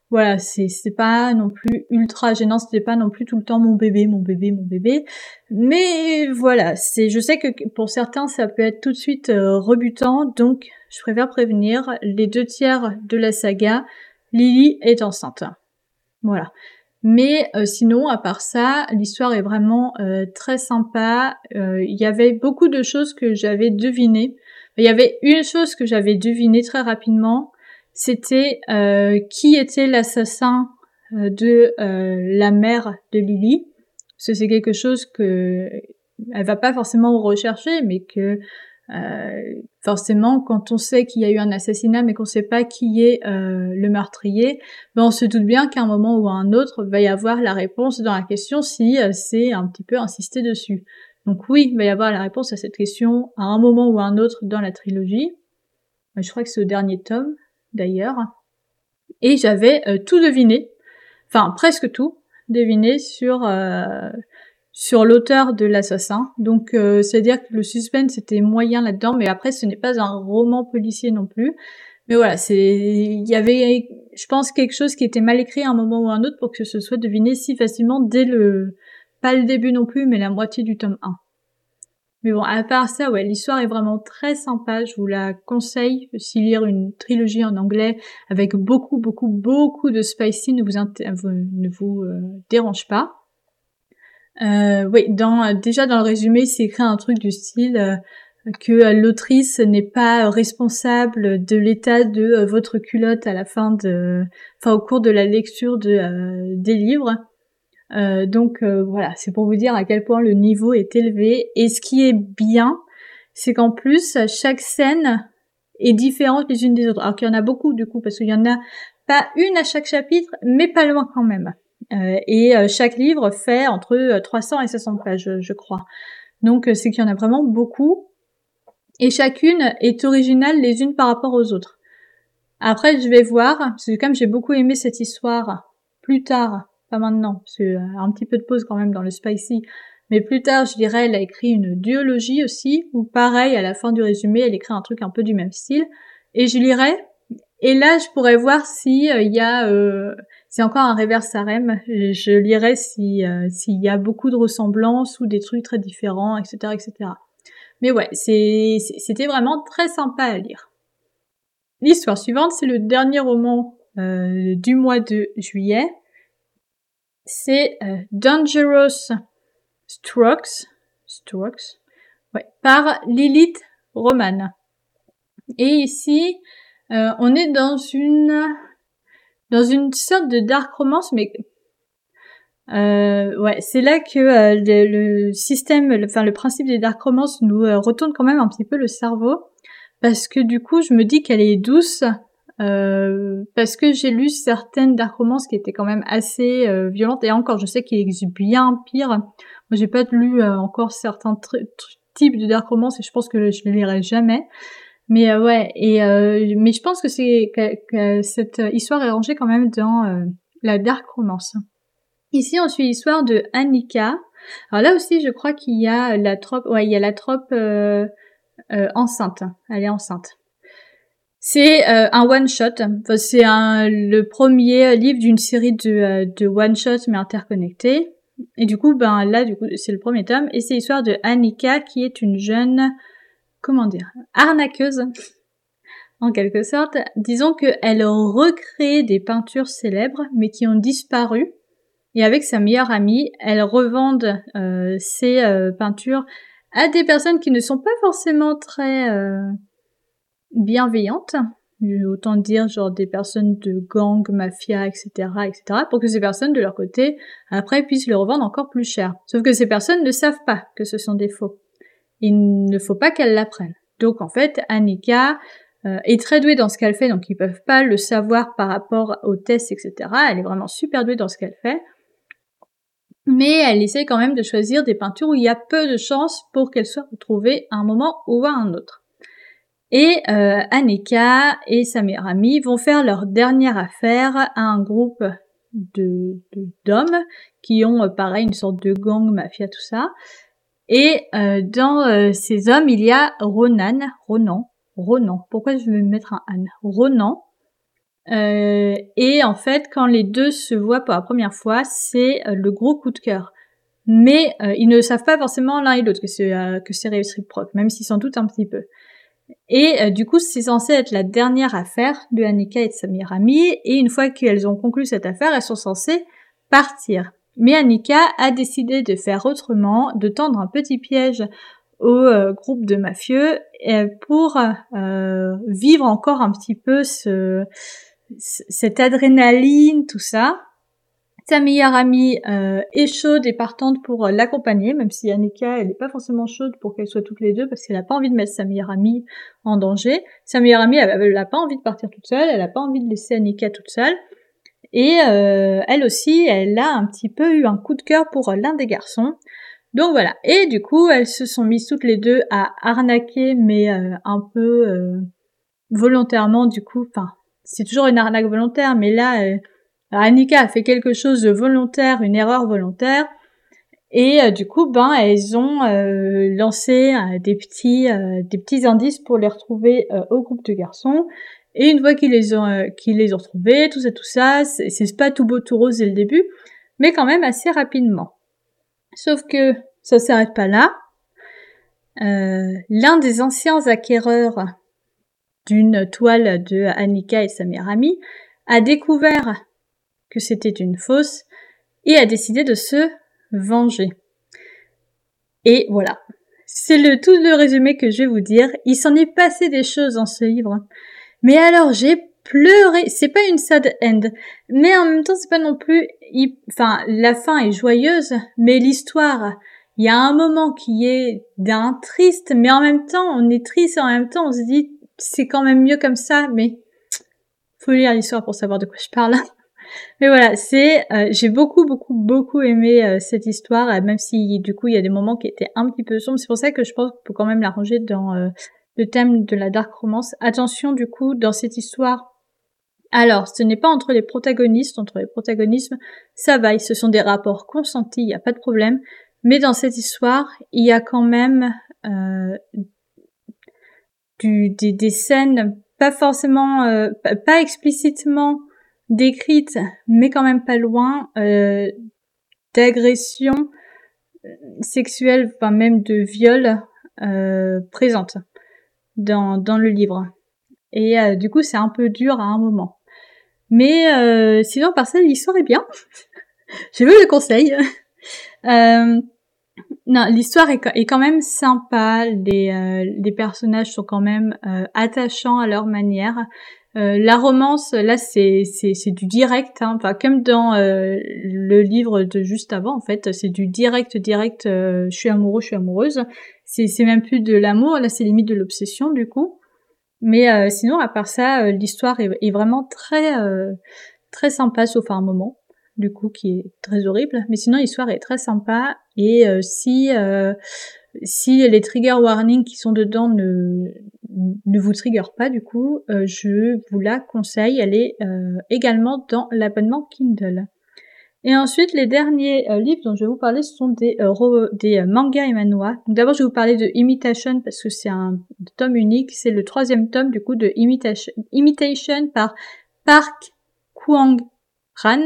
voilà, c'est c'est pas non plus ultra gênant, c'était pas non plus tout le temps mon bébé, mon bébé, mon bébé, mais voilà, c'est je sais que pour certains ça peut être tout de suite euh, rebutant, donc je préfère prévenir, les deux tiers de la saga, Lily est enceinte, voilà. Mais euh, sinon, à part ça, l'histoire est vraiment euh, très sympa. Euh, il y avait beaucoup de choses que j'avais devinées. Il y avait une chose que j'avais devinée très rapidement, c'était euh, qui était l'assassin euh, de euh, la mère de Lily. Parce que c'est quelque chose que elle va pas forcément rechercher, mais que euh, forcément, quand on sait qu'il y a eu un assassinat mais qu'on sait pas qui est euh, le meurtrier, ben on se doute bien qu'à un moment ou à un autre, va y avoir la réponse dans la question si euh, c'est un petit peu insisté dessus. Donc oui, va y avoir la réponse à cette question à un moment ou à un autre dans la trilogie. Je crois que c'est au dernier tome, d'ailleurs. Et j'avais euh, tout deviné, enfin presque tout deviné sur... Euh, sur l'auteur de l'assassin, donc euh, c'est-à-dire que le suspense était moyen là-dedans, mais après ce n'est pas un roman policier non plus, mais voilà, c'est il y avait, je pense, quelque chose qui était mal écrit à un moment ou à un autre pour que ce soit deviné si facilement dès le, pas le début non plus, mais la moitié du tome un. Mais bon, à part ça, ouais, l'histoire est vraiment très sympa, je vous la conseille, si lire une trilogie en anglais avec beaucoup, beaucoup, beaucoup de spicy ne vous, inter- ne vous euh, dérange pas. Euh, oui, dans, déjà dans le résumé, c'est écrit un truc du style euh, que l'autrice n'est pas responsable de l'état de euh, votre culotte à la fin de, enfin au cours de la lecture de euh, des livres. Euh, donc euh, voilà, c'est pour vous dire à quel point le niveau est élevé. Et ce qui est bien, c'est qu'en plus chaque scène est différente les unes des autres. Alors qu'il y en a beaucoup du coup, parce qu'il y en a pas une à chaque chapitre, mais pas loin quand même. Euh, et euh, chaque livre fait entre euh, trois cents et cinq cents pages, je, je crois. Donc euh, c'est qu'il y en a vraiment beaucoup. Et chacune est originale les unes par rapport aux autres. Après, je vais voir, parce que comme j'ai beaucoup aimé cette histoire plus tard, pas maintenant, parce qu'il y a un petit peu de pause quand même dans le spicy, Mais plus tard, je dirais, elle a écrit une duologie aussi, où pareil, à la fin du résumé, elle écrit un truc un peu du même style. Et je lirais, et là, je pourrais voir si il euh, y a... Euh, c'est encore un reverse harem. Je, je lirais si euh, s'il y a beaucoup de ressemblances ou des trucs très différents, et cetera, et cetera. Mais ouais, c'est, c'était vraiment très sympa à lire. L'histoire suivante, c'est le dernier roman euh, du mois de juillet. C'est euh, Dangerous Strokes, Strokes, ouais, par Lily Roman. Et ici, euh, on est dans une dans une sorte de dark romance, mais euh, ouais, c'est là que euh, le, le système, le, enfin le principe des dark romances nous euh, retourne quand même un petit peu le cerveau, parce que du coup, je me dis qu'elle est douce. Euh, parce que j'ai lu certaines dark romances qui étaient quand même assez euh, violentes, et encore je sais qu'il existe bien pire. Moi j'ai pas lu euh, encore certains tr- tr- types de dark romances et je pense que je les lirai jamais, mais euh, ouais et euh, mais je pense que c'est que, que cette histoire est rangée quand même dans euh, la dark romance. Ici on suit l'histoire de Annika. Alors là aussi je crois qu'il y a la trope, ouais il y a la trope euh, euh, enceinte, elle est enceinte. C'est euh, un one-shot, enfin, c'est un, le premier livre d'une série de, euh, de one-shots mais interconnectés. Et du coup, ben là, du coup, c'est le premier tome. Et c'est l'histoire de Annika qui est une jeune, comment dire, arnaqueuse, en quelque sorte. Disons qu'elle recrée des peintures célèbres mais qui ont disparu. Et avec sa meilleure amie, elle revende euh, ces euh, peintures à des personnes qui ne sont pas forcément très... Euh, bienveillante, autant dire genre des personnes de gang, mafia, et cetera, et cetera, pour que ces personnes, de leur côté, après, puissent les revendre encore plus cher. Sauf que ces personnes ne savent pas que ce sont des faux. Il ne faut pas qu'elles l'apprennent. Donc, en fait, Annika euh, est très douée dans ce qu'elle fait, donc ils peuvent pas le savoir par rapport aux tests, et cetera. Elle est vraiment super douée dans ce qu'elle fait. Mais elle essaie quand même de choisir des peintures où il y a peu de chances pour qu'elles soient retrouvées à un moment ou à un autre. Et euh, Annika et sa meilleure amie vont faire leur dernière affaire à un groupe de, de d'hommes qui ont, euh, pareil, une sorte de gang, mafia, tout ça. Et euh, dans euh, ces hommes, il y a Ronan, Ronan, Ronan. Pourquoi je vais mettre un Anne Ronan. Euh, et en fait, quand les deux se voient pour la première fois, c'est euh, le gros coup de cœur. Mais euh, ils ne savent pas forcément l'un et l'autre que c'est euh, que c'est réciproque, même s'ils s'en doutent un petit peu. Et euh, du coup, c'est censé être la dernière affaire de Annika et de sa meilleure amie. Et une fois qu'elles ont conclu cette affaire, elles sont censées partir. Mais Annika a décidé de faire autrement, de tendre un petit piège au euh, groupe de mafieux euh, pour euh, vivre encore un petit peu ce, c- cette adrénaline, tout ça. Sa meilleure amie euh, est chaude et partante pour euh, l'accompagner, même si Annika, elle n'est pas forcément chaude pour qu'elles soient toutes les deux, parce qu'elle n'a pas envie de mettre sa meilleure amie en danger. Sa meilleure amie, elle n'a pas envie de partir toute seule, elle n'a pas envie de laisser Annika toute seule. Et euh, elle aussi, elle a un petit peu eu un coup de cœur pour euh, l'un des garçons. Donc voilà. Et du coup, elles se sont mises toutes les deux à arnaquer, mais euh, un peu euh, volontairement, du coup. Enfin, c'est toujours une arnaque volontaire, mais là... Euh, Annika a fait quelque chose de volontaire, une erreur volontaire, et euh, du coup, ben, elles ont euh, lancé euh, des petits, euh, des petits indices pour les retrouver euh, au groupe de garçons. Et une fois qu'ils les ont, euh, qu'ils les ont retrouvés, tout ça, tout ça, c'est, c'est pas tout beau tout rose dès le début, mais quand même assez rapidement. Sauf que ça s'arrête pas là. Euh, l'un des anciens acquéreurs d'une toile de Annika et sa meilleure amie a découvert que c'était une fausse, et a décidé de se venger. Et voilà. C'est le tout le résumé que je vais vous dire. Il s'en est passé des choses dans ce livre. Mais alors, j'ai pleuré. C'est pas une sad end. Mais en même temps, c'est pas non plus... Il... Enfin, la fin est joyeuse, mais l'histoire... Il y a un moment qui est d'un triste, mais en même temps, on est triste, en même temps, on se dit, c'est quand même mieux comme ça, mais... Faut lire l'histoire pour savoir de quoi je parle. Mais voilà, c'est, euh, j'ai beaucoup, beaucoup, beaucoup aimé euh, cette histoire, euh, même si du coup il y a des moments qui étaient un petit peu sombres. C'est pour ça que je pense qu'il faut quand même la ranger dans euh, le thème de la dark romance. Attention du coup dans cette histoire. Alors, ce n'est pas entre les protagonistes, entre les protagonismes, ça va, ce sont des rapports consentis, il n'y a pas de problème. Mais dans cette histoire, il y a quand même euh, du, des, des scènes pas forcément, euh, pas explicitement décrites, mais quand même pas loin, euh, d'agressions sexuelles, enfin même de viols euh, présentes dans, dans le livre. Et euh, du coup, c'est un peu dur à un moment. Mais euh, sinon, par ça, l'histoire est bien. J'ai vu le conseil. Euh, non, l'histoire est, est quand même sympa. Les, euh, les personnages sont quand même euh, attachants à leur manière. Euh, la romance, là, c'est c'est c'est du direct. Hein. Enfin, comme dans euh, le livre de juste avant, en fait, c'est du direct, direct. Euh, je suis amoureux, je suis amoureuse. C'est c'est même plus de l'amour. Là, c'est limite de l'obsession, du coup. Mais euh, sinon, à part ça, euh, l'histoire est, est vraiment très euh, très sympa, sauf à un moment. Du coup, qui est très horrible. Mais sinon, l'histoire est très sympa. Et euh, si euh, si les trigger warnings qui sont dedans ne ne vous triggerent pas, du coup, euh, je vous la conseille. Elle est euh, également dans l'abonnement Kindle. Et ensuite, les derniers euh, livres dont je vais vous parler, ce sont des euh, ro- des euh, mangas et manhwa. Donc, d'abord, je vais vous parler de Imitation parce que c'est un tome unique. C'est le troisième tome, du coup, de Imitation, Imitation par Park Kwang-ran.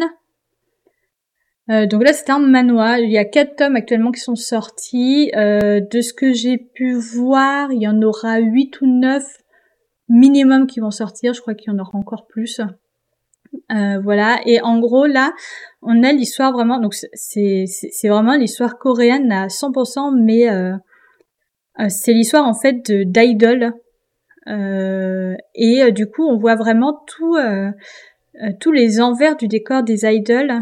Euh, donc là, c'est un manhwa. Il y a quatre tomes actuellement qui sont sortis. Euh, de ce que j'ai pu voir, il y en aura huit ou neuf minimum qui vont sortir. Je crois qu'il y en aura encore plus. Euh, voilà. Et en gros, là, on a l'histoire vraiment. Donc c'est c'est, c'est vraiment l'histoire coréenne à cent pour cent, mais euh, c'est l'histoire en fait de d'idol. Euh, et euh, du coup, on voit vraiment tout euh, euh, tous les envers du décor des idols.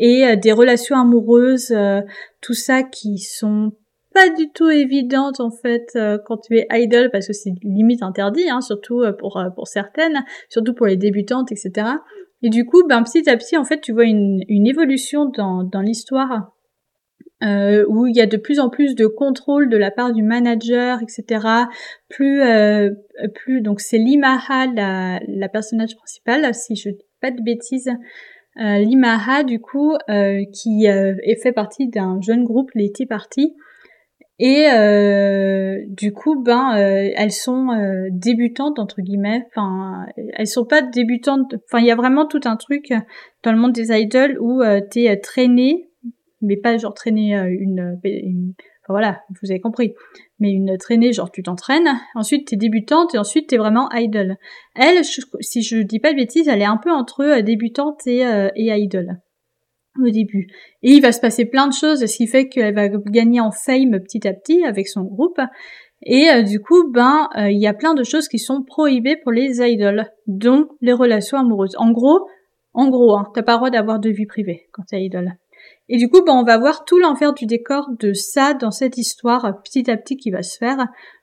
Et des relations amoureuses, euh, tout ça qui sont pas du tout évidentes en fait euh, quand tu es idol, parce que c'est limite interdit, hein, surtout pour pour certaines, surtout pour les débutantes, et cetera. Et du coup, ben petit à petit, en fait, tu vois une une évolution dans dans l'histoire euh, où il y a de plus en plus de contrôle de la part du manager, et cetera. Plus euh, plus donc c'est Limaha la la personnage principale, si je dis pas de bêtises. Euh, Limaha, du coup, euh, qui euh, est fait partie d'un jeune groupe, les Tea Party, et euh, du coup, ben, euh, elles sont euh, débutantes entre guillemets. Enfin, elles sont pas débutantes. Enfin, il y a vraiment tout un truc dans le monde des idols où euh, t'es euh, traînée, mais pas genre traînée euh, une, une. Enfin voilà, vous avez compris. Mais une traînée, genre tu t'entraînes, ensuite t'es débutante et ensuite t'es vraiment idol. Elle, je, si je dis pas de bêtises, elle est un peu entre débutante et, euh, et idol au début. Et il va se passer plein de choses, ce qui fait qu'elle va gagner en fame petit à petit avec son groupe. Et euh, du coup, ben, il euh, y a plein de choses qui sont prohibées pour les idols, dont les relations amoureuses. En gros, en gros, hein, t'as pas le droit d'avoir de vie privée quand t'es idol. Et du coup, ben, on va voir tout l'envers du décor de ça dans cette histoire petit à petit qui va se faire.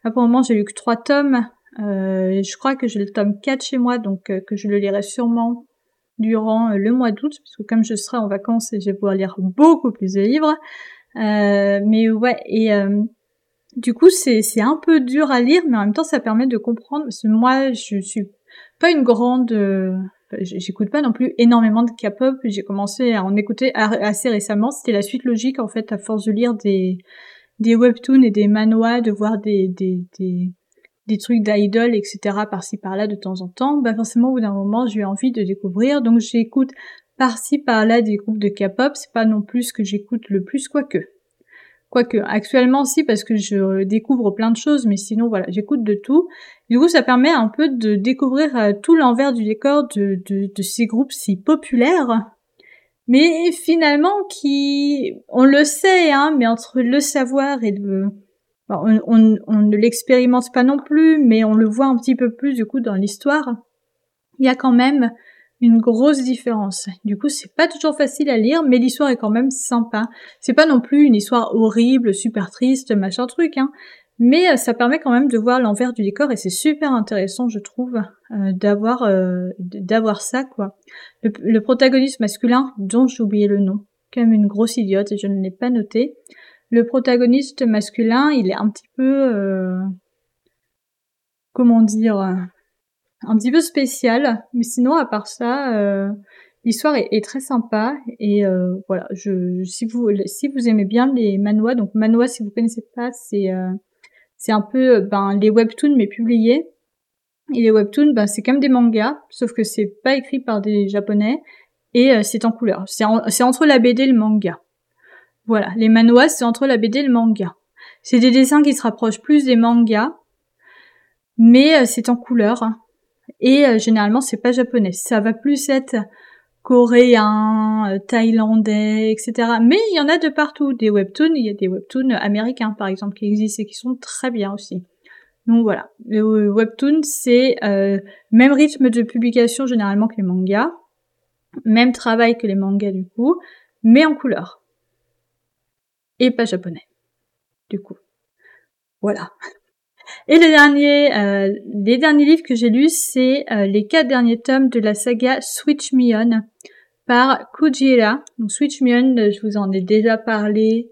Là, pour le moment, j'ai lu que trois tomes. Euh, je crois que j'ai le tome quatre chez moi, donc euh, que je le lirai sûrement durant euh, le mois d'août, parce que comme je serai en vacances, je vais pouvoir lire beaucoup plus de livres. Euh, mais ouais, et euh, du coup, c'est, c'est un peu dur à lire, mais en même temps, ça permet de comprendre. Parce que moi, je suis pas une grande... Euh, j'écoute pas non plus énormément de K-pop. J'ai commencé à en écouter assez récemment. C'était la suite logique, en fait, à force de lire des, des webtoons et des manhwas, de voir des, des, des, des trucs d'idol, et cetera par-ci, par-là, de temps en temps. Bah, forcément, au bout d'un moment, j'ai eu envie de découvrir. Donc, j'écoute par-ci, par-là des groupes de K-pop. C'est pas non plus ce que j'écoute le plus, quoique. Quoique, actuellement, si, parce que je découvre plein de choses, mais sinon, voilà, j'écoute de tout. Du coup, ça permet un peu de découvrir euh, tout l'envers du décor de, de, de ces groupes si populaires, mais finalement qui, on le sait, hein, mais entre le savoir et le, bon, on, on, on ne l'expérimente pas non plus, mais on le voit un petit peu plus, du coup, dans l'histoire. Il y a quand même une grosse différence. Du coup, c'est pas toujours facile à lire, mais l'histoire est quand même sympa. C'est pas non plus une histoire horrible, super triste, machin truc, hein. Mais ça permet quand même de voir l'envers du décor et c'est super intéressant, je trouve, euh, d'avoir euh, d'avoir ça, quoi. Le, le protagoniste masculin, dont j'ai oublié le nom, comme une grosse idiote, et je ne l'ai pas noté. Le protagoniste masculin, il est un petit peu... Euh, comment dire... un petit peu spécial, mais sinon à part ça, euh, L'histoire est, est très sympa et euh, voilà. Je, si vous si vous aimez bien les manhwa, donc manhwa si vous connaissez pas, c'est euh, c'est un peu ben les webtoons mais publiés. Et les webtoons, ben c'est comme des mangas, sauf que c'est pas écrit par des japonais et euh, c'est en couleur. C'est en, c'est entre la B D et le manga. Voilà, les manhwas c'est entre la B D et le manga. C'est des dessins qui se rapprochent plus des mangas, mais euh, c'est en couleur hein. Et euh, généralement c'est pas japonais. Ça va plus être coréen, thaïlandais, et cetera. Mais il y en a de partout. Des webtoons, il y a des webtoons américains, par exemple, qui existent et qui sont très bien aussi. Donc voilà. Le webtoon, c'est euh, même rythme de publication généralement que les mangas, même travail que les mangas du coup, mais en couleur. Et pas japonais, du coup. Voilà. Et le dernier, euh, les derniers livres que j'ai lus, c'est euh, les quatre derniers tomes de la saga Switch Me On par Kujira. Donc Switch Me On, je vous en ai déjà parlé,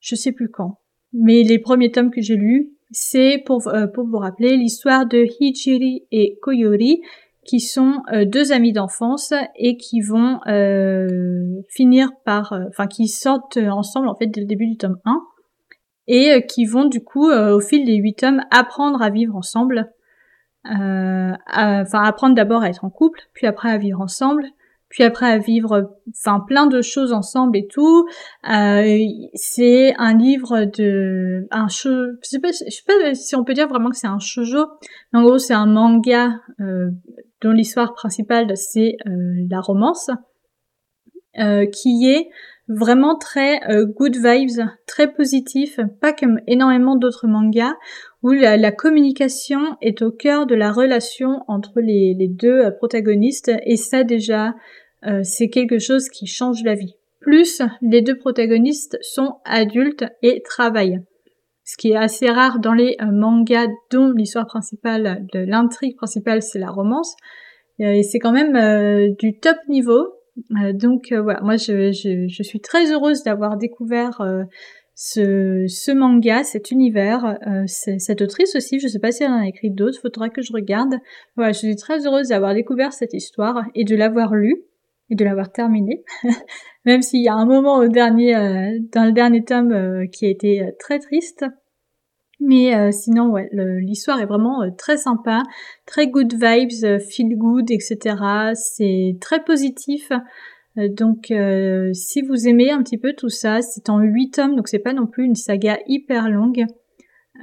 je sais plus quand. Mais les premiers tomes que j'ai lus, c'est pour euh, pour vous rappeler l'histoire de Hijiri et Koyori, qui sont euh, deux amis d'enfance et qui vont euh, finir par, enfin euh, qui sortent ensemble en fait dès le début du tome un. Et qui vont du coup, euh, au fil des huit tomes, apprendre à vivre ensemble. Euh, à, enfin, apprendre d'abord à être en couple, puis après à vivre ensemble, puis après à vivre, enfin, plein de choses ensemble et tout. Euh, c'est un livre de, un shoujo, je sais pas, je sais pas si on peut dire vraiment que c'est un shoujo, mais en gros c'est un manga euh, dont l'histoire principale c'est euh, la romance, euh, qui est vraiment très euh, good vibes, très positif, pas comme énormément d'autres mangas où la, la communication est au cœur de la relation entre les, les deux euh, protagonistes et ça déjà euh, c'est quelque chose qui change la vie. Plus les deux protagonistes sont adultes et travaillent, ce qui est assez rare dans les euh, mangas dont l'histoire principale, de, l'intrigue principale c'est la romance euh, et c'est quand même euh, du top niveau. Euh, donc euh, voilà, moi je, je, je suis très heureuse d'avoir découvert euh, ce, ce manga, cet univers, euh, c'est, cette autrice aussi, je sais pas si elle en a écrit d'autres, faudra que je regarde. Voilà, je suis très heureuse d'avoir découvert cette histoire et de l'avoir lue et de l'avoir terminée, même s'il y a un moment au dernier, euh, dans le dernier tome euh, qui a été euh, très triste. Mais euh, sinon, ouais, le, l'histoire est vraiment euh, très sympa, très good vibes, euh, feel good, et cetera. C'est très positif. Euh, donc, euh, si vous aimez un petit peu tout ça, c'est en huit tomes, donc c'est pas non plus une saga hyper longue.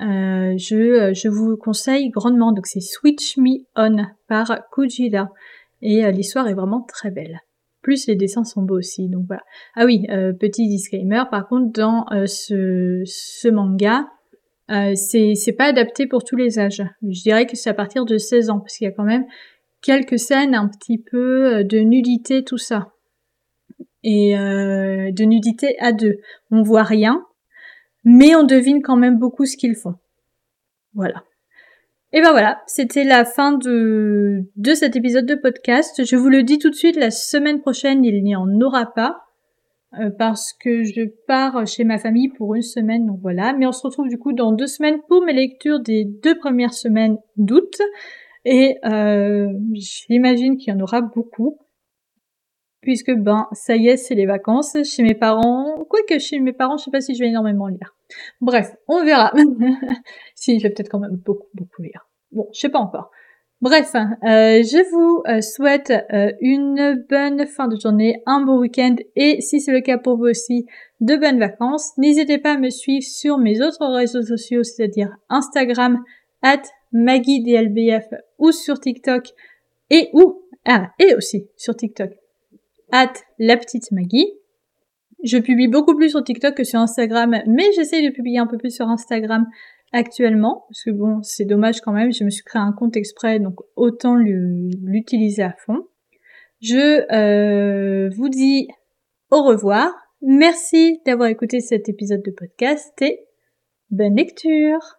Euh, je, euh, je vous conseille grandement. Donc, c'est Switch Me On par Kujira. Et euh, l'histoire est vraiment très belle. Plus les dessins sont beaux aussi. Donc voilà. Ah oui, euh, petit disclaimer. Par contre, dans euh, ce, ce manga. Euh, c'est, c'est pas adapté pour tous les âges. Je dirais que c'est à partir de seize ans, parce qu'il y a quand même quelques scènes un petit peu de nudité, tout ça. Et euh, de nudité à deux. On voit rien, mais on devine quand même beaucoup ce qu'ils font. Voilà. Et ben voilà, c'était la fin de, de cet épisode de podcast. Je vous le dis tout de suite, la semaine prochaine, il n'y en aura pas. Parce que je pars chez ma famille pour une semaine, donc voilà. Mais on se retrouve du coup dans deux semaines pour mes lectures des deux premières semaines d'août. Et euh, j'imagine qu'il y en aura beaucoup. Puisque ben, ça y est, c'est les vacances chez mes parents. Quoique chez mes parents, je sais pas si je vais énormément lire. Bref, on verra. Si, je vais peut-être quand même beaucoup, beaucoup lire. Bon, je sais pas encore. Bref, euh, je vous euh, souhaite euh, une bonne fin de journée, un bon week-end et si c'est le cas pour vous aussi, de bonnes vacances. N'hésitez pas à me suivre sur mes autres réseaux sociaux, c'est-à-dire Instagram, at Maggie D L B F ou sur TikTok et ou, ah, et aussi sur TikTok, at la petite Maggie. Je publie beaucoup plus sur TikTok que sur Instagram, mais j'essaye de publier un peu plus sur Instagram actuellement, parce que bon, c'est dommage quand même, je me suis créé un compte exprès, donc autant l'utiliser à fond. Je euh, vous dis au revoir, merci d'avoir écouté cet épisode de podcast et bonne lecture!